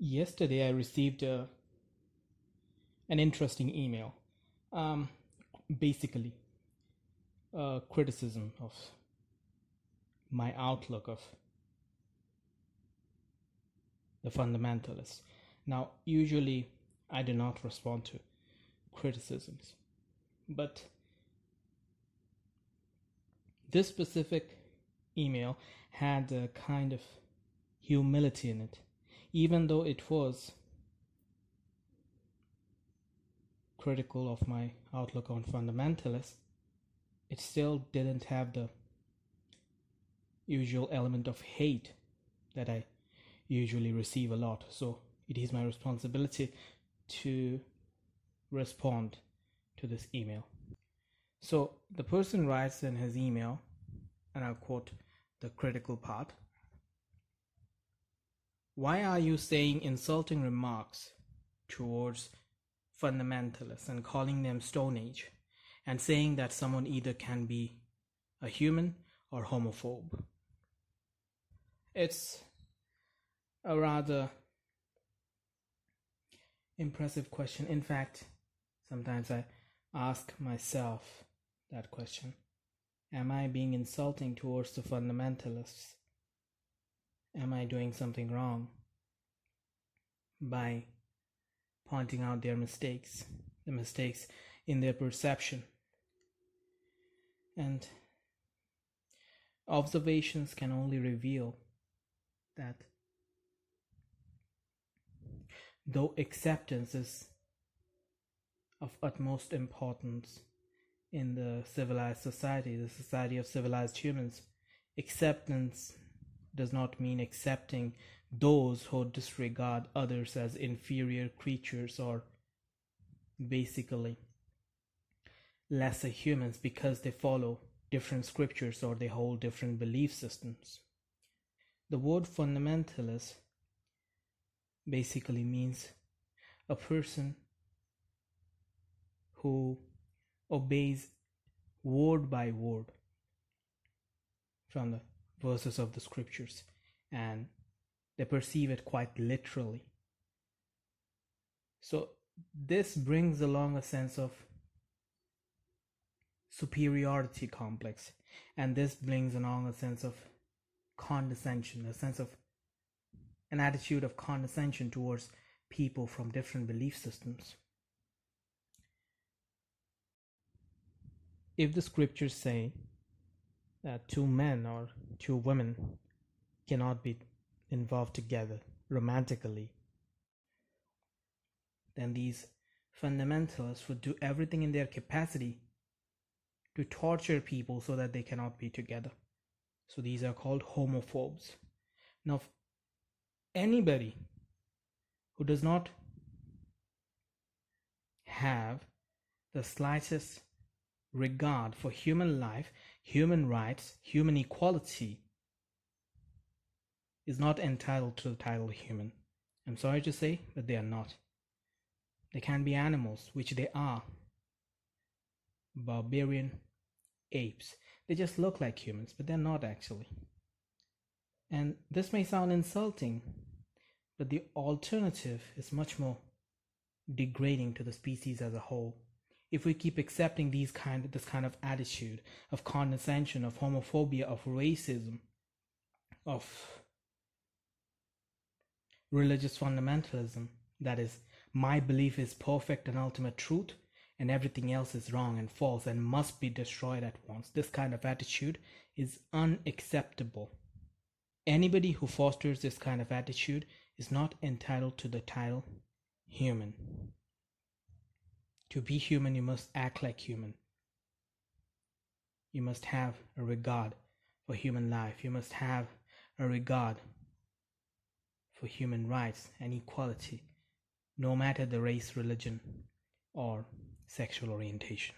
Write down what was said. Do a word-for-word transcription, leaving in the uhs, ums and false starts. Yesterday I received a, an interesting email, um, basically a criticism of my outlook of the fundamentalists. Now, usually I do not respond to criticisms, but this specific email had a kind of humility in it. Even though it was critical of my outlook on fundamentalists, it still didn't have the usual element of hate that I usually receive a lot. So it is my responsibility to respond to this email. So the person writes in his email, and I'll quote the critical part. Why are you saying insulting remarks towards fundamentalists and calling them Stone Age and saying that someone either can be a human or homophobe? It's a rather impressive question. In fact, sometimes I ask myself that question. Am I being insulting towards the fundamentalists? Am I doing something wrong by pointing out their mistakes, the mistakes in their perception? And observations can only reveal that though acceptance is of utmost importance in the civilized society, the society of civilized humans, acceptance does not mean accepting those who disregard others as inferior creatures or basically lesser humans because they follow different scriptures or they hold different belief systems. The word fundamentalist basically means a person who obeys word by word from the verses of the scriptures, and they perceive it quite literally. So this brings along a sense of superiority complex, and this brings along a sense of condescension, a sense of an attitude of condescension towards people from different belief systems. If the scriptures say that two men or two women cannot be involved together romantically, then these fundamentalists would do everything in their capacity to torture people so that they cannot be together. So these are called homophobes. Now, anybody who does not have the slightest regard for human life, human rights, human equality is not entitled to the title human. I'm sorry to say, but they are not. They can be animals, which they are. Barbarian apes. They just look like humans, but they're not actually. And this may sound insulting, but the alternative is much more degrading to the species as a whole. If we keep accepting these kind, this kind of attitude of condescension, of homophobia, of racism, of religious fundamentalism, that is, my belief is perfect and ultimate truth, and everything else is wrong and false and must be destroyed at once. This kind of attitude is unacceptable. Anybody who fosters this kind of attitude is not entitled to the title human. To be human, you must act like human. You must have a regard for human life. You must have a regard for human rights and equality, no matter the race, religion, or sexual orientation.